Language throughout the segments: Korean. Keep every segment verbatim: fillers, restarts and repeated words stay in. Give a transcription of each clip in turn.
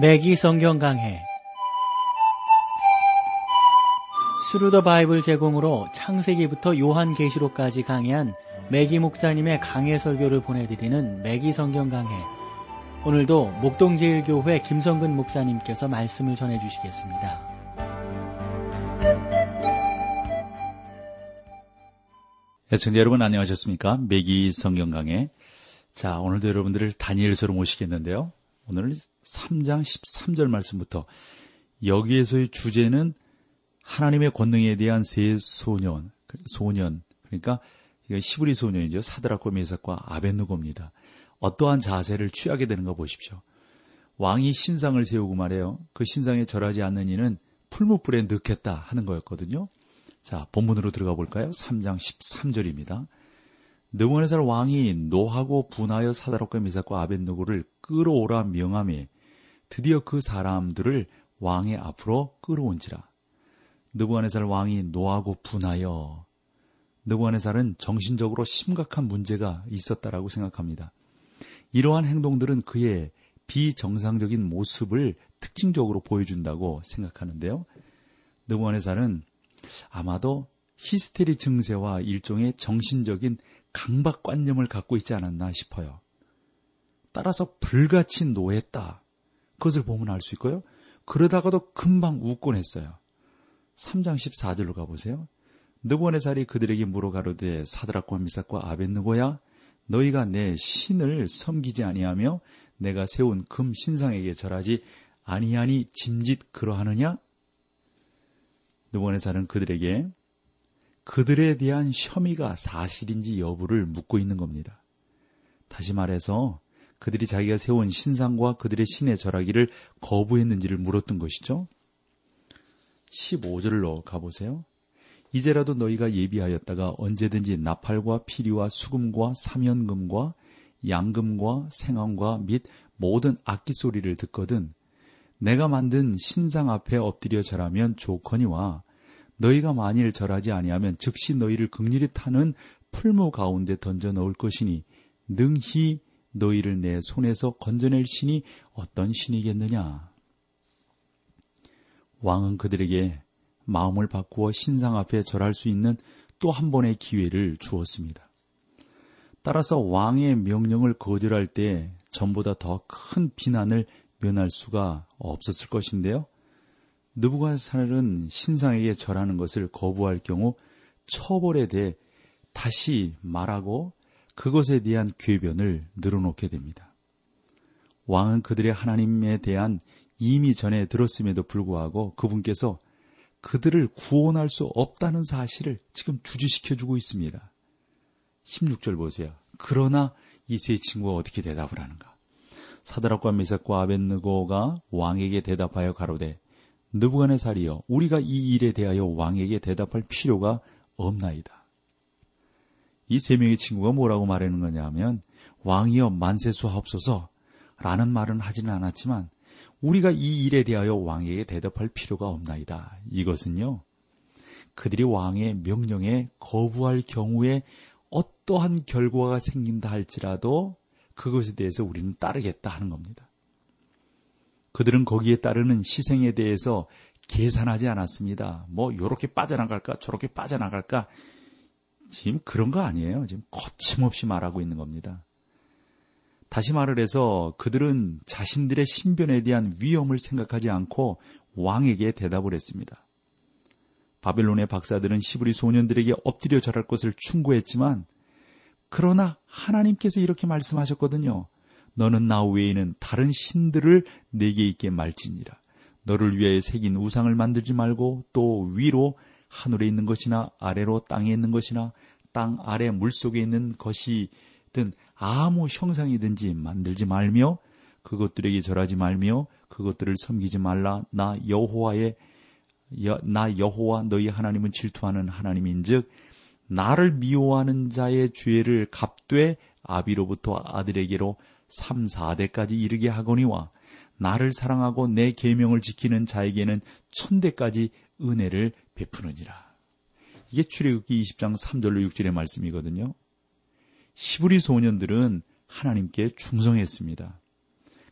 매기 성경 강해 스루더 바이블 제공으로 창세기부터 요한계시록까지 강해한 매기 목사님의 강해 설교를 보내드리는 매기 성경 강해, 오늘도 목동제일교회 김성근 목사님께서 말씀을 전해주시겠습니다. 애청자 여러분 안녕하셨습니까? 매기 성경강의, 자 오늘도 여러분들을 다니엘서로 모시겠는데요. 오늘 삼 장 십삼 절 말씀부터, 여기에서의 주제는 하나님의 권능에 대한 세 소년, 소년 그러니까 히브리 소년이죠. 사드락과 메삭과 아벳느고입니다. 어떠한 자세를 취하게 되는가 보십시오. 왕이 신상을 세우고 말해요. 그 신상에 절하지 않는 이는 풀무불에 넣겠다 하는 거였거든요. 자, 본문으로 들어가 볼까요? 삼 장 십삼 절입니다. 느부갓네살 왕이 노하고 분하여 사드락과 메삭과 아벳느고를 끌어오라 명함에 드디어 그 사람들을 왕의 앞으로 끌어온지라. 느부갓네살 왕이 노하고 분하여, 느부갓네살은 정신적으로 심각한 문제가 있었다라고 생각합니다. 이러한 행동들은 그의 비정상적인 모습을 특징적으로 보여준다고 생각하는데요. 느부갓네살은 아마도 히스테리 증세와 일종의 정신적인 강박관념을 갖고 있지 않았나 싶어요. 따라서 불같이 노했다. 그것을 보면 알 수 있고요. 그러다가도 금방 웃곤 했어요. 삼 장 십사 절로 가보세요. 느부갓네살이 그들에게 물어 가로되, 사드락과 미삭과 아벳느고야, 너희가 내 신을 섬기지 아니하며 내가 세운 금 신상에게 절하지 아니하니 짐짓 그러하느냐? 느부갓네살은 그들에게 그들에 대한 혐의가 사실인지 여부를 묻고 있는 겁니다. 다시 말해서 그들이 자기가 세운 신상과 그들의 신에 절하기를 거부했는지를 물었던 것이죠. 십오 절로 가보세요. 이제라도 너희가 예비하였다가 언제든지 나팔과 피리와 수금과 삼연금과 양금과 생황과 및 모든 악기 소리를 듣거든 내가 만든 신상 앞에 엎드려 절하면 좋거니와 너희가 만일 절하지 아니하면 즉시 너희를 극렬히 타는 풀무 가운데 던져 넣을 것이니 능히 너희를 내 손에서 건져낼 신이 어떤 신이겠느냐. 왕은 그들에게 마음을 바꾸어 신상 앞에 절할 수 있는 또 한 번의 기회를 주었습니다. 따라서 왕의 명령을 거절할 때 전보다 더 큰 비난을 면할 수가 없었을 것인데요. 느부갓네살은 신상에게 절하는 것을 거부할 경우 처벌에 대해 다시 말하고 그것에 대한 궤변을 늘어놓게 됩니다. 왕은 그들의 하나님에 대한 이미 전에 들었음에도 불구하고 그분께서 그들을 구원할 수 없다는 사실을 지금 주지시켜주고 있습니다. 십육 절 보세요. 그러나 이 세 친구가 어떻게 대답을 하는가? 사드락과 메삭과 아벳느고가 왕에게 대답하여 가로되, 느부갓네살이여, 우리가 이 일에 대하여 왕에게 대답할 필요가 없나이다. 이 세 명의 친구가 뭐라고 말하는 거냐 하면, 왕이여 만세수하옵소서 라는 말은 하지는 않았지만 우리가 이 일에 대하여 왕에게 대답할 필요가 없나이다. 이것은요, 그들이 왕의 명령에 거부할 경우에 어떠한 결과가 생긴다 할지라도 그것에 대해서 우리는 따르겠다 하는 겁니다. 그들은 거기에 따르는 희생에 대해서 계산하지 않았습니다. 뭐 요렇게 빠져나갈까 저렇게 빠져나갈까, 지금 그런 거 아니에요. 지금 거침없이 말하고 있는 겁니다. 다시 말을 해서 그들은 자신들의 신변에 대한 위험을 생각하지 않고 왕에게 대답을 했습니다. 바벨론의 박사들은 히브리 소년들에게 엎드려 절할 것을 충고했지만, 그러나 하나님께서 이렇게 말씀하셨거든요. 너는 나 외에는 다른 신들을 내게 있게 말지니라. 너를 위하여 새긴 우상을 만들지 말고 또 위로 하늘에 있는 것이나 아래로 땅에 있는 것이나 땅 아래 물속에 있는 것이든 아무 형상이든지 만들지 말며 그것들에게 절하지 말며 그것들을 섬기지 말라. 나 여호와의 여, 나 여호와 너희 하나님은 질투하는 하나님인즉 나를 미워하는 자의 죄를 갚되 아비로부터 아들에게로 삼, 사 대까지 이르게 하거니와 나를 사랑하고 내 계명을 지키는 자에게는 천대까지 은혜를 베푸느니라. 이게 출애굽기 이십 장 삼 절로 육 절의 말씀이거든요. 히브리 소년들은 하나님께 충성했습니다.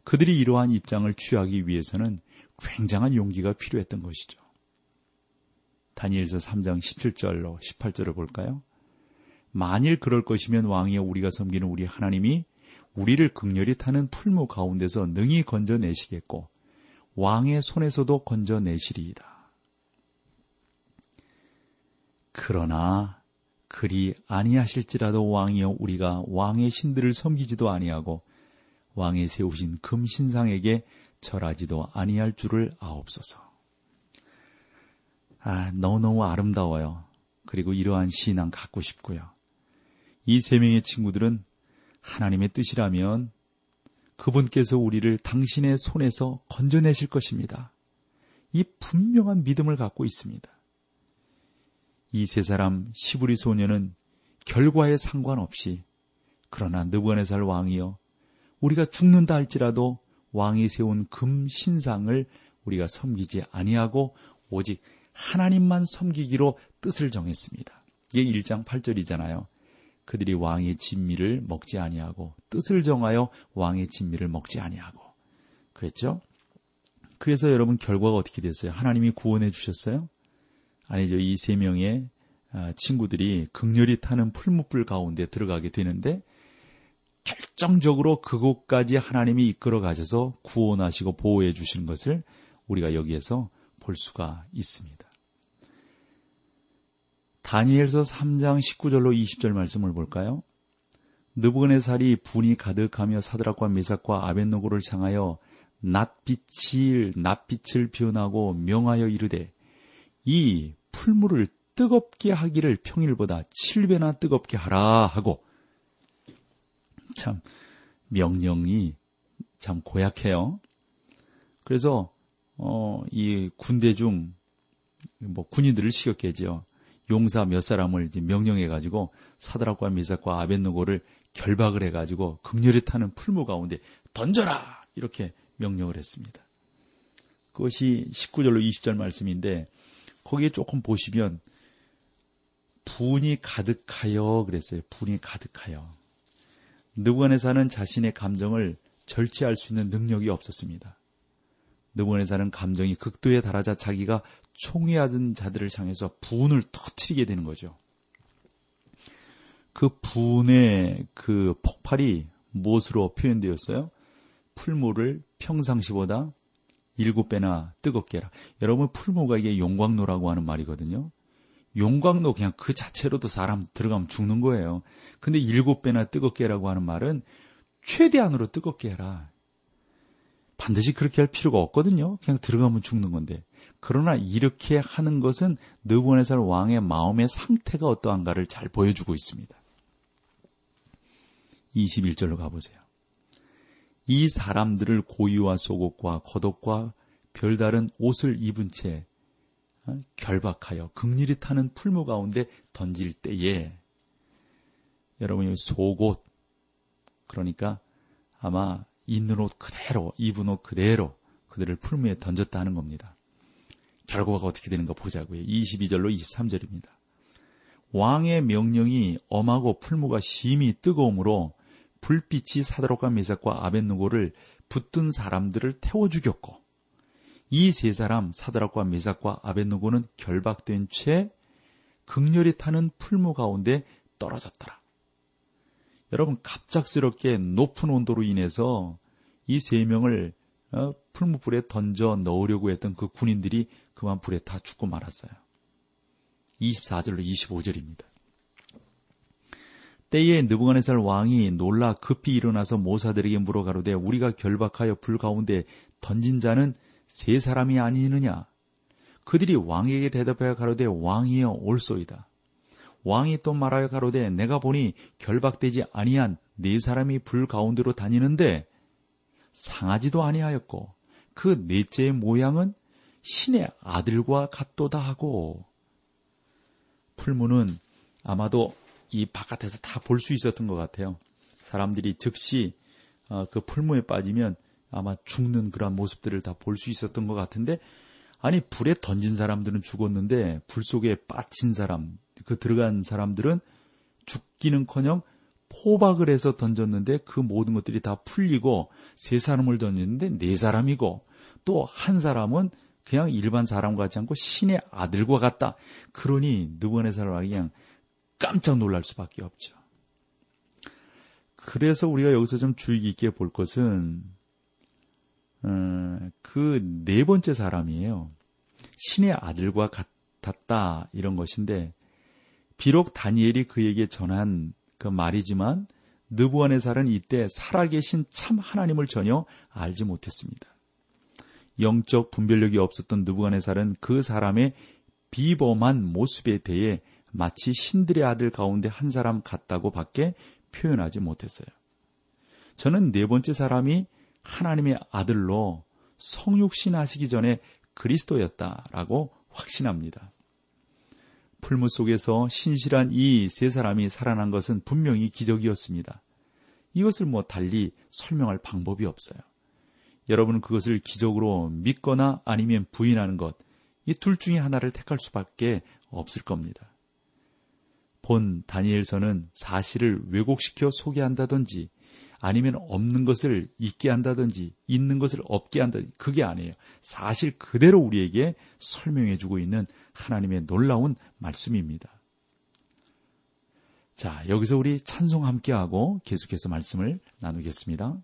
그들이 이러한 입장을 취하기 위해서는 굉장한 용기가 필요했던 것이죠. 다니엘서 삼 장 십칠 절로 십팔 절을 볼까요? 만일 그럴 것이면 왕이여 우리가 섬기는 우리 하나님이 우리를 극렬히 타는 풀무 가운데서 능히 건져내시겠고 왕의 손에서도 건져내시리이다. 그러나 그리 아니하실지라도 왕이여 우리가 왕의 신들을 섬기지도 아니하고 왕에 세우신 금신상에게 절하지도 아니할 줄을 아옵소서. 아, 너무너무 아름다워요. 그리고 이러한 신앙 갖고 싶고요. 이 세 명의 친구들은 하나님의 뜻이라면 그분께서 우리를 당신의 손에서 건져내실 것입니다. 이 분명한 믿음을 갖고 있습니다. 이 세 사람 히브리 소년은 결과에 상관없이 그러나 느부갓네살 왕이여 우리가 죽는다 할지라도 왕이 세운 금 신상을 우리가 섬기지 아니하고 오직 하나님만 섬기기로 뜻을 정했습니다. 이게 일 장 팔 절이잖아요. 그들이 왕의 진미를 먹지 아니하고 뜻을 정하여 왕의 진미를 먹지 아니하고 그랬죠? 그래서 여러분 결과가 어떻게 됐어요? 하나님이 구원해 주셨어요? 아니죠. 이 세 명의 친구들이 극렬히 타는 풀무불 가운데 들어가게 되는데 결정적으로 그곳까지 하나님이 이끌어 가셔서 구원하시고 보호해 주신 것을 우리가 여기에서 볼 수가 있습니다. 다니엘서 삼 장 십구 절로 이십 절 말씀을 볼까요? 느부갓네살이 분이 가득하며 사드락과 메삭과 아벳느고를 향하여 낮빛을 낮빛을 표현하고 명하여 이르되 이 풀물을 뜨겁게 하기를 평일보다 일곱 배나 뜨겁게 하라 하고. 참 명령이 참 고약해요. 그래서 어, 이 군대 중 뭐 군인들을 시켰겠죠. 용사 몇 사람을 이제 명령해가지고 사드락과 메삭과 아벳느고를 결박을 해가지고 극렬히 타는 풀무 가운데 던져라 이렇게 명령을 했습니다. 그것이 십구 절로 이십 절 말씀인데 거기에 조금 보시면 분이 가득하여 그랬어요. 분이 가득하여. 느부갓네살은 자신의 감정을 절제할 수 있는 능력이 없었습니다. 느부갓네살은 감정이 극도에 달하자 자기가 총애하던 자들을 향해서 분을 터뜨리게 되는 거죠. 그 분의 그 폭발이 무엇으로 표현되었어요? 풀무를 평상시보다 일곱 배나 뜨겁게 해라. 여러분 풀무가 이게 용광로라고 하는 말이거든요. 용광로 그냥 그 자체로도 사람 들어가면 죽는 거예요. 근데 일곱 배나 뜨겁게 라고 하는 말은 최대한으로 뜨겁게 해라. 반드시 그렇게 할 필요가 없거든요. 그냥 들어가면 죽는 건데. 그러나 이렇게 하는 것은 느부갓네살 왕의 마음의 상태가 어떠한가를 잘 보여주고 있습니다. 이십일 절로 가보세요. 이 사람들을 고유와 속옷과 겉옷과 별다른 옷을 입은 채 결박하여 극렬히 타는 풀무 가운데 던질 때에 여러분이 속옷 그러니까 아마 있는 옷 그대로 입은 옷 그대로 그들을 풀무에 던졌다는 겁니다. 결과가 어떻게 되는가 보자고요. 이십이 절로 이십삼 절입니다. 왕의 명령이 엄하고 풀무가 심히 뜨거움으로 불빛이 사드락과 메삭과 아벳느고를 붙든 사람들을 태워 죽였고 이 세 사람 사드락과 메삭과 아벳느고는 결박된 채 극렬히 타는 풀무 가운데 떨어졌더라. 여러분 갑작스럽게 높은 온도로 인해서 이 세 명을 어, 풀무불에 던져 넣으려고 했던 그 군인들이 그만 불에 다 죽고 말았어요. 이십사 절로 이십오 절입니다. 때에 느부갓네살 왕이 놀라 급히 일어나서 모사들에게 물어 가로되 우리가 결박하여 불 가운데 던진 자는 세 사람이 아니느냐? 그들이 왕에게 대답하여 가로되 왕이여 올소이다. 왕이 또 말하여 가로되 내가 보니 결박되지 아니한 네 사람이 불 가운데로 다니는데 상하지도 아니하였고 그 넷째의 모양은 신의 아들과 같도다 하고. 풀무는 아마도 이 바깥에서 다 볼 수 있었던 것 같아요. 사람들이 즉시 그 풀무에 빠지면 아마 죽는 그런 모습들을 다 볼 수 있었던 것 같은데 아니 불에 던진 사람들은 죽었는데 불 속에 빠진 사람, 그 들어간 사람들은 죽기는커녕 호박을 해서 던졌는데 그 모든 것들이 다 풀리고, 세 사람을 던졌는데 네 사람이고, 또 한 사람은 그냥 일반 사람 같지 않고 신의 아들과 같다. 그러니 느부갓네살 왕이 그냥 깜짝 놀랄 수밖에 없죠. 그래서 우리가 여기서 좀 주의 깊게 볼 것은 음, 그 네 번째 사람이에요. 신의 아들과 같았다 이런 것인데, 비록 다니엘이 그에게 전한 그 말이지만 느부갓네살은 이때 살아계신 참 하나님을 전혀 알지 못했습니다. 영적 분별력이 없었던 느부갓네살은 그 사람의 비범한 모습에 대해 마치 신들의 아들 가운데 한 사람 같다고 밖에 표현하지 못했어요. 저는 네 번째 사람이 하나님의 아들로 성육신하시기 전에 그리스도였다라고 확신합니다. 풀무 속에서 신실한 이 세 사람이 살아난 것은 분명히 기적이었습니다. 이것을 뭐 달리 설명할 방법이 없어요. 여러분은 그것을 기적으로 믿거나 아니면 부인하는 것, 이 둘 중에 하나를 택할 수밖에 없을 겁니다. 본 다니엘서는 사실을 왜곡시켜 소개한다든지, 아니면 없는 것을 있게 한다든지, 있는 것을 없게 한다든지, 그게 아니에요. 사실 그대로 우리에게 설명해주고 있는 하나님의 놀라운 말씀입니다. 자, 여기서 우리 찬송 함께하고 계속해서 말씀을 나누겠습니다.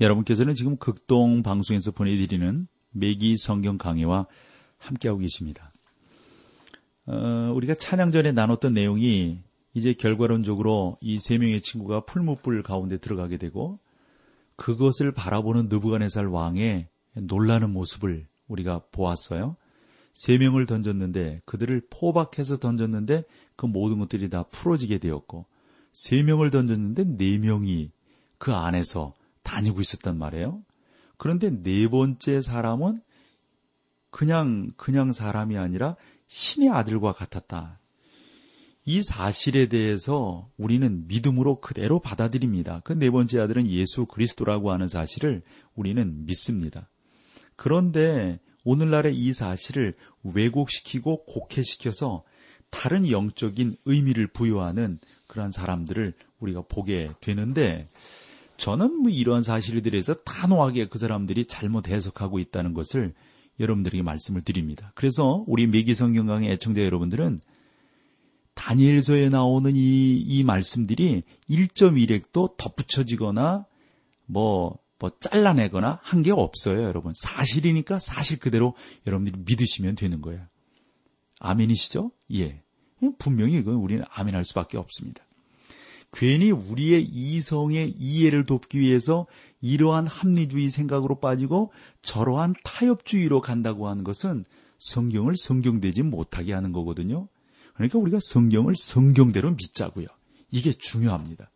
여러분께서는 지금 극동방송에서 보내드리는 매기 성경 강해와 함께하고 계십니다. 어, 우리가 찬양 전에 나눴던 내용이 이제 결과론적으로 이 세 명의 친구가 풀무불 가운데 들어가게 되고 그것을 바라보는 느부갓네살 왕의 놀라는 모습을 우리가 보았어요. 세 명을 던졌는데 그들을 포박해서 던졌는데 그 모든 것들이 다 풀어지게 되었고 세 명을 던졌는데 네 명이 그 안에서 다니고 있었단 말이에요. 그런데 네 번째 사람은 그냥 그냥 사람이 아니라 신의 아들과 같았다. 이 사실에 대해서 우리는 믿음으로 그대로 받아들입니다. 그 네 번째 아들은 예수 그리스도라고 하는 사실을 우리는 믿습니다. 그런데 오늘날의 이 사실을 왜곡시키고 곡해시켜서 다른 영적인 의미를 부여하는 그러한 사람들을 우리가 보게 되는데 저는 뭐 이러한 사실에 대해서 단호하게 그 사람들이 잘못 해석하고 있다는 것을 여러분들에게 말씀을 드립니다. 그래서 우리 매기성경강의 애청자 여러분들은 다니엘서에 나오는 이, 이 말씀들이 일 점 일 핵도 덧붙여지거나 뭐 뭐 잘라내거나 한 게 없어요, 여러분. 사실이니까 사실 그대로 여러분들이 믿으시면 되는 거예요. 아멘이시죠? 예. 분명히 이건 우리는 아멘할 수밖에 없습니다. 괜히 우리의 이성의 이해를 돕기 위해서 이러한 합리주의 생각으로 빠지고 저러한 타협주의로 간다고 하는 것은 성경을 성경되지 못하게 하는 거거든요. 그러니까 우리가 성경을 성경대로 믿자고요. 이게 중요합니다.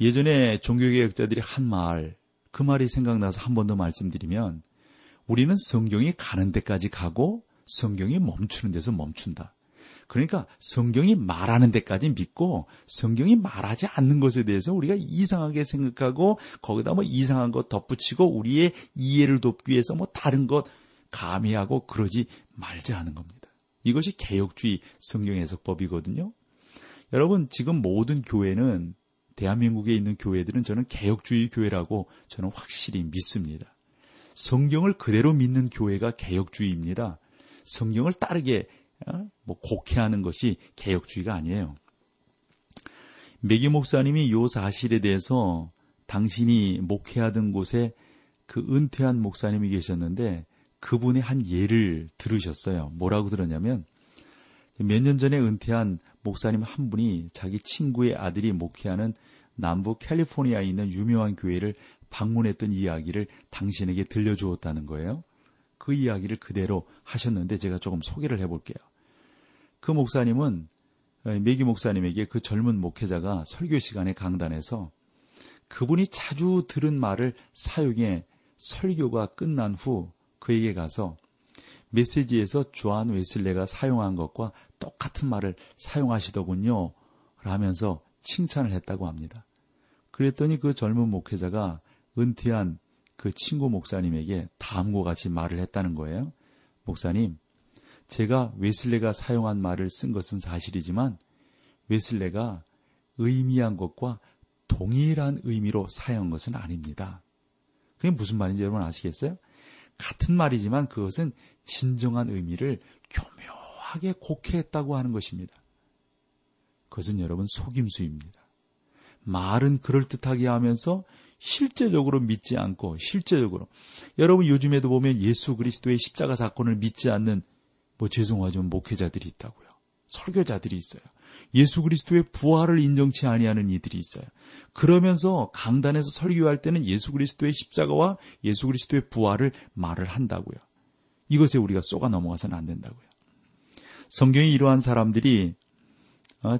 예전에 종교개혁자들이 한 말, 그 말이 생각나서 한 번 더 말씀드리면 우리는 성경이 가는 데까지 가고 성경이 멈추는 데서 멈춘다. 그러니까 성경이 말하는 데까지 믿고 성경이 말하지 않는 것에 대해서 우리가 이상하게 생각하고 거기다 뭐 이상한 것 덧붙이고 우리의 이해를 돕기 위해서 뭐 다른 것 가미하고 그러지 말자 하는 겁니다. 이것이 개혁주의 성경 해석법이거든요. 여러분 지금 모든 교회는 대한민국에 있는 교회들은 저는 개혁주의 교회라고 저는 확실히 믿습니다. 성경을 그대로 믿는 교회가 개혁주의입니다. 성경을 따르게 뭐 곡해하는 것이 개혁주의가 아니에요. 매기 목사님이 이 사실에 대해서 당신이 목회하던 곳에 그 은퇴한 목사님이 계셨는데 그분의 한 예를 들으셨어요. 뭐라고 들었냐면 몇 년 전에 은퇴한 목사님 한 분이 자기 친구의 아들이 목회하는 남부 캘리포니아에 있는 유명한 교회를 방문했던 이야기를 당신에게 들려주었다는 거예요. 그 이야기를 그대로 하셨는데 제가 조금 소개를 해볼게요. 그 목사님은 매기 목사님에게 그 젊은 목회자가 설교 시간에 강단에서 그분이 자주 들은 말을 사용해 설교가 끝난 후 그에게 가서 메시지에서 존 웨슬레가 사용한 것과 똑같은 말을 사용하시더군요 라면서 칭찬을 했다고 합니다. 그랬더니 그 젊은 목회자가 은퇴한 그 친구 목사님에게 다음과 같이 말을 했다는 거예요. 목사님, 제가 웨슬레가 사용한 말을 쓴 것은 사실이지만 웨슬레가 의미한 것과 동일한 의미로 사용한 것은 아닙니다. 그게 무슨 말인지 여러분 아시겠어요? 같은 말이지만 그것은 진정한 의미를 교묘하게 곡해했다고 하는 것입니다. 그것은 여러분 속임수입니다. 말은 그럴듯하게 하면서 실제적으로 믿지 않고 실제적으로 여러분 요즘에도 보면 예수 그리스도의 십자가 사건을 믿지 않는 뭐 죄송하지만 목회자들이 있다고요. 설교자들이 있어요. 예수 그리스도의 부활을 인정치 아니하는 이들이 있어요. 그러면서 강단에서 설교할 때는 예수 그리스도의 십자가와 예수 그리스도의 부활을 말을 한다고요. 이것에 우리가 속아 넘어가서는 안 된다고요. 성경이 이러한 사람들이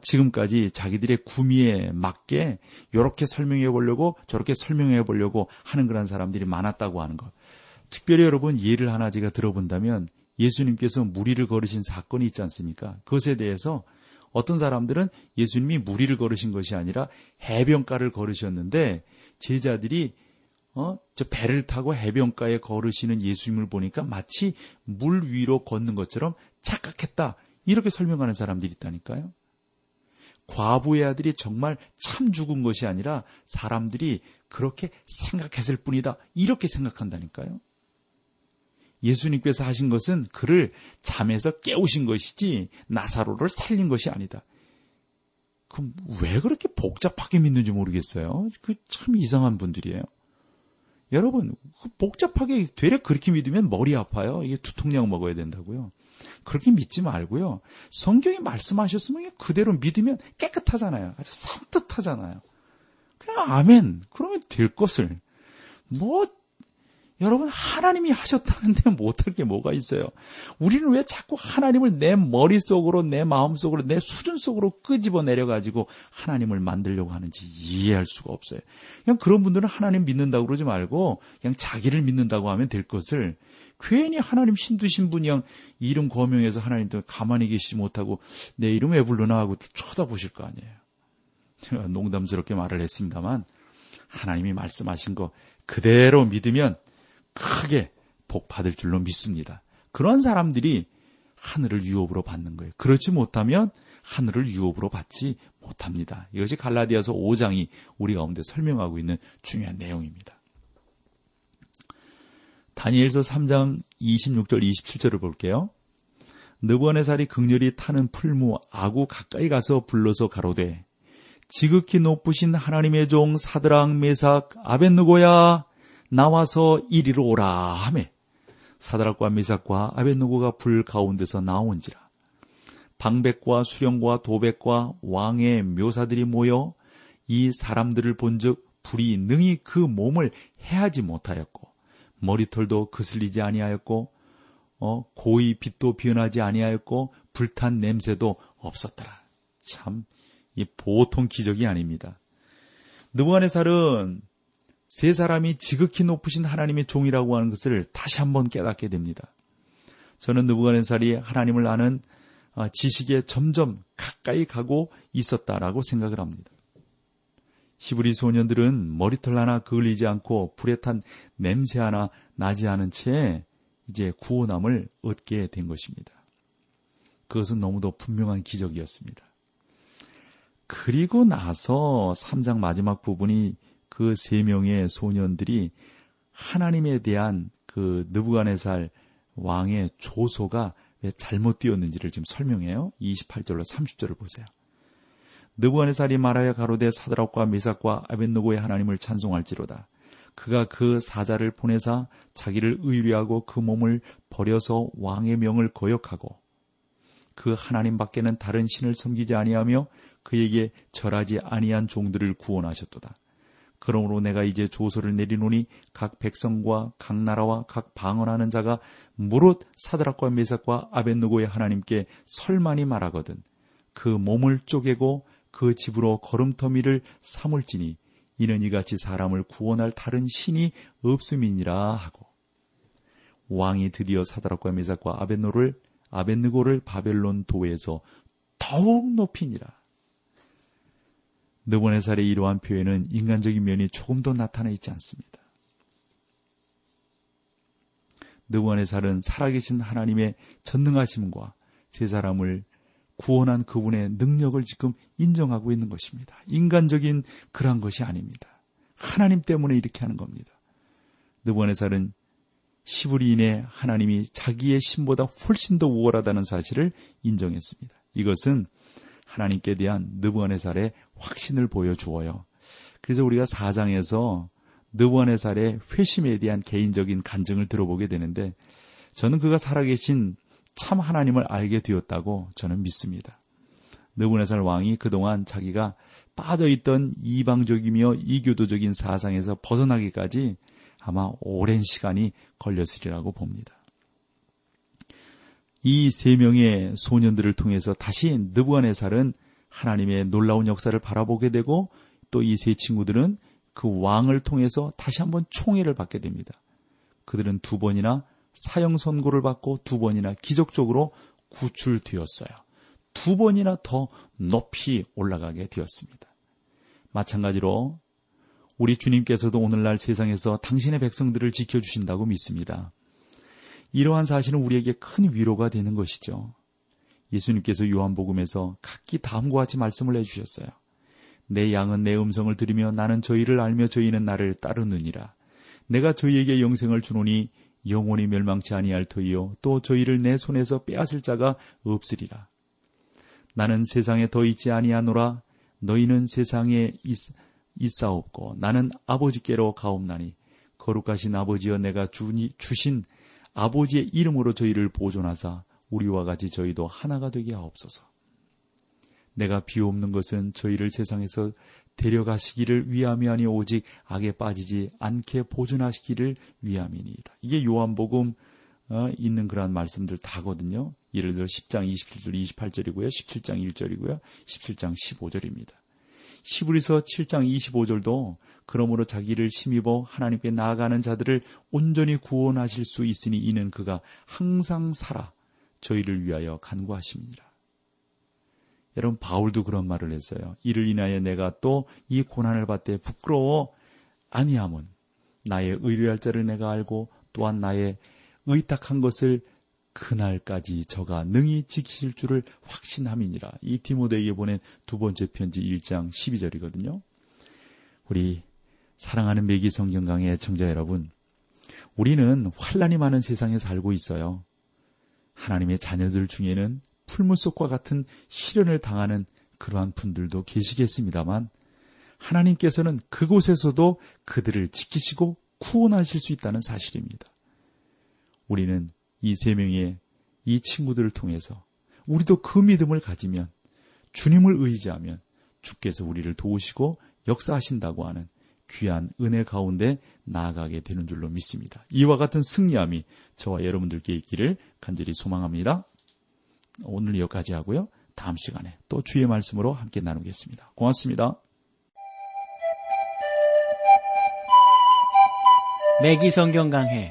지금까지 자기들의 구미에 맞게 이렇게 설명해 보려고 저렇게 설명해 보려고 하는 그런 사람들이 많았다고 하는 것. 특별히 여러분 예를 하나 제가 들어본다면 예수님께서 무리를 걸으신 사건이 있지 않습니까? 그것에 대해서 어떤 사람들은 예수님이 무리를 걸으신 것이 아니라 해변가를 걸으셨는데 제자들이 어? 저 배를 타고 해변가에 걸으시는 예수님을 보니까 마치 물 위로 걷는 것처럼 착각했다. 이렇게 설명하는 사람들이 있다니까요. 과부의 아들이 정말 참 죽은 것이 아니라 사람들이 그렇게 생각했을 뿐이다. 이렇게 생각한다니까요. 예수님께서 하신 것은 그를 잠에서 깨우신 것이지 나사로를 살린 것이 아니다. 그럼 왜 그렇게 복잡하게 믿는지 모르겠어요. 그 참 이상한 분들이에요. 여러분, 복잡하게 되려 그렇게 믿으면 머리 아파요. 이게 두통약 먹어야 된다고요. 그렇게 믿지 말고요. 성경이 말씀하셨으면 그대로 믿으면 깨끗하잖아요. 아주 산뜻하잖아요. 그냥 아멘. 그러면 될 것을. 뭐 여러분, 하나님이 하셨다는데 못할 게 뭐가 있어요? 우리는 왜 자꾸 하나님을 내 머릿속으로, 내 마음속으로, 내 수준 속으로 끄집어내려가지고 하나님을 만들려고 하는지 이해할 수가 없어요. 그냥 그런 분들은 하나님 믿는다고 그러지 말고 그냥 자기를 믿는다고 하면 될 것을, 괜히 하나님 신두신 분이 그냥 이름 거명해서 하나님도 가만히 계시지 못하고 내 이름 왜 부르나 하고 쳐다보실 거 아니에요. 제가 농담스럽게 말을 했습니다만, 하나님이 말씀하신 거 그대로 믿으면 크게 복 받을 줄로 믿습니다. 그런 사람들이 하늘을 유업으로 받는 거예요. 그렇지 못하면 하늘을 유업으로 받지 못합니다. 이것이 갈라디아서 오 장이 우리 가운데 설명하고 있는 중요한 내용입니다. 다니엘서 삼 장 이십육 절 이십칠 절을 볼게요. 느부갓네살이 극렬히 타는 풀무 아구 가까이 가서 불러서 가로되, 지극히 높으신 하나님의 종 사드락 메삭 아벳느고야 나와서 이리로 오라 하며, 사드락과 메삭과 아벳느고가 불 가운데서 나온지라. 방백과 수령과 도백과 왕의 묘사들이 모여 이 사람들을 본즉 불이 능히 그 몸을 해하지 못하였고 머리털도 그슬리지 아니하였고 어, 고이 빛도 변하지 아니하였고 불탄 냄새도 없었더라. 참, 이 보통 기적이 아닙니다. 느부갓네살은 세 사람이 지극히 높으신 하나님의 종이라고 하는 것을 다시 한번 깨닫게 됩니다. 저는 느부갓네살이 하나님을 아는 지식에 점점 가까이 가고 있었다라고 생각을 합니다. 히브리 소년들은 머리털 하나 그을리지 않고 불에 탄 냄새 하나 나지 않은 채 이제 구원함을 얻게 된 것입니다. 그것은 너무도 분명한 기적이었습니다. 그리고 나서 삼 장 마지막 부분이 그 세 명의 소년들이 하나님에 대한 그 느부갓네살 왕의 조소가 왜 잘못되었는지를 지금 설명해요. 이십팔 절로 삼십 절을 보세요. 느부갓네살이 말하여 가로되, 사드락과 메삭과 아벳느고의 하나님을 찬송할지로다. 그가 그 사자를 보내사 자기를 의뢰하고 그 몸을 버려서 왕의 명을 거역하고 그 하나님 밖에는 다른 신을 섬기지 아니하며 그에게 절하지 아니한 종들을 구원하셨도다. 그러므로 내가 이제 조서를 내리노니 각 백성과 각 나라와 각 방언하는 자가 무릇 사드락과 메삭과 아벳느고의 하나님께 설만히 말하거든 그 몸을 쪼개고 그 집으로 거름터미를 삼을지니 이는 이같이 사람을 구원할 다른 신이 없음이니라 하고, 왕이 드디어 사드락과 메삭과 아벳느고를 아벳느고를 바벨론 도에서 더욱 높이니라. 느부갓네살의 이러한 표현은 인간적인 면이 조금 더 나타나 있지 않습니다. 느부갓네살은 살아계신 하나님의 전능하심과 세 사람을 구원한 그분의 능력을 지금 인정하고 있는 것입니다. 인간적인 그런 것이 아닙니다. 하나님 때문에 이렇게 하는 겁니다. 느부갓네살은 히브리인의 하나님이 자기의 신보다 훨씬 더 우월하다는 사실을 인정했습니다. 이것은 하나님께 대한 느부갓네살의 확신을 보여주어요. 그래서 우리가 사 장에서 느부갓네살의 회심에 대한 개인적인 간증을 들어보게 되는데, 저는 그가 살아계신 참 하나님을 알게 되었다고 저는 믿습니다. 느부갓네살 왕이 그동안 자기가 빠져있던 이방적이며 이교도적인 사상에서 벗어나기까지 아마 오랜 시간이 걸렸으리라고 봅니다. 이 세 명의 소년들을 통해서 다시 느부갓네살은 하나님의 놀라운 역사를 바라보게 되고, 또 이 세 친구들은 그 왕을 통해서 다시 한번 총애를 받게 됩니다. 그들은 두 번이나 사형 선고를 받고 두 번이나 기적적으로 구출되었어요. 두 번이나 더 높이 올라가게 되었습니다. 마찬가지로 우리 주님께서도 오늘날 세상에서 당신의 백성들을 지켜주신다고 믿습니다. 이러한 사실은 우리에게 큰 위로가 되는 것이죠. 예수님께서 요한복음에서 각기 다음과 같이 말씀을 해주셨어요. 내 양은 내 음성을 들으며 나는 저희를 알며 저희는 나를 따르느니라. 내가 저희에게 영생을 주노니 영원히 멸망치 아니할 터이요 또 저희를 내 손에서 빼앗을 자가 없으리라. 나는 세상에 더 있지 아니하노라. 너희는 세상에 있, 있사옵고 나는 아버지께로 가옵나니 거룩하신 아버지여, 내가 주니 주신 아버지의 이름으로 저희를 보존하사 우리와 같이 저희도 하나가 되게 하옵소서. 내가 비옵는 것은 저희를 세상에서 데려가시기를 위함이 아니 오직 악에 빠지지 않게 보존하시기를 위함이니이다. 이게 요한복음 어, 있는 그러한 말씀들 다거든요. 예를 들어 십 장 이십칠 절 이십팔 절이고요. 십칠 장 일 절이고요. 십칠 장 십오 절입니다. 히브리서 칠 장 이십오 절도 그러므로 자기를 힘입어 하나님께 나아가는 자들을 온전히 구원하실 수 있으니 이는 그가 항상 살아 저희를 위하여 간구하십니다. 여러분, 바울도 그런 말을 했어요. 이를 인하여 내가 또 이 고난을 받되 부끄러워 아니함은 나의 의뢰할 자를 내가 알고 또한 나의 의탁한 것을 그날까지 저가 능히 지키실 줄을 확신함이니라. 이 디모데에게 보낸 두 번째 편지 일 장 십이 절이거든요. 우리 사랑하는 매기 성경강의 청자 여러분, 우리는 환란이 많은 세상에 살고 있어요. 하나님의 자녀들 중에는 풀무속과 같은 시련을 당하는 그러한 분들도 계시겠습니다만, 하나님께서는 그곳에서도 그들을 지키시고 구원하실 수 있다는 사실입니다. 우리는 이 세 명의 이 친구들을 통해서 우리도 그 믿음을 가지면, 주님을 의지하면 주께서 우리를 도우시고 역사하신다고 하는 귀한 은혜 가운데 나아가게 되는 줄로 믿습니다. 이와 같은 승리함이 저와 여러분들께 있기를 간절히 소망합니다. 오늘 여기까지 하고요. 다음 시간에 또 주의 말씀으로 함께 나누겠습니다. 고맙습니다. 매기 성경 강해,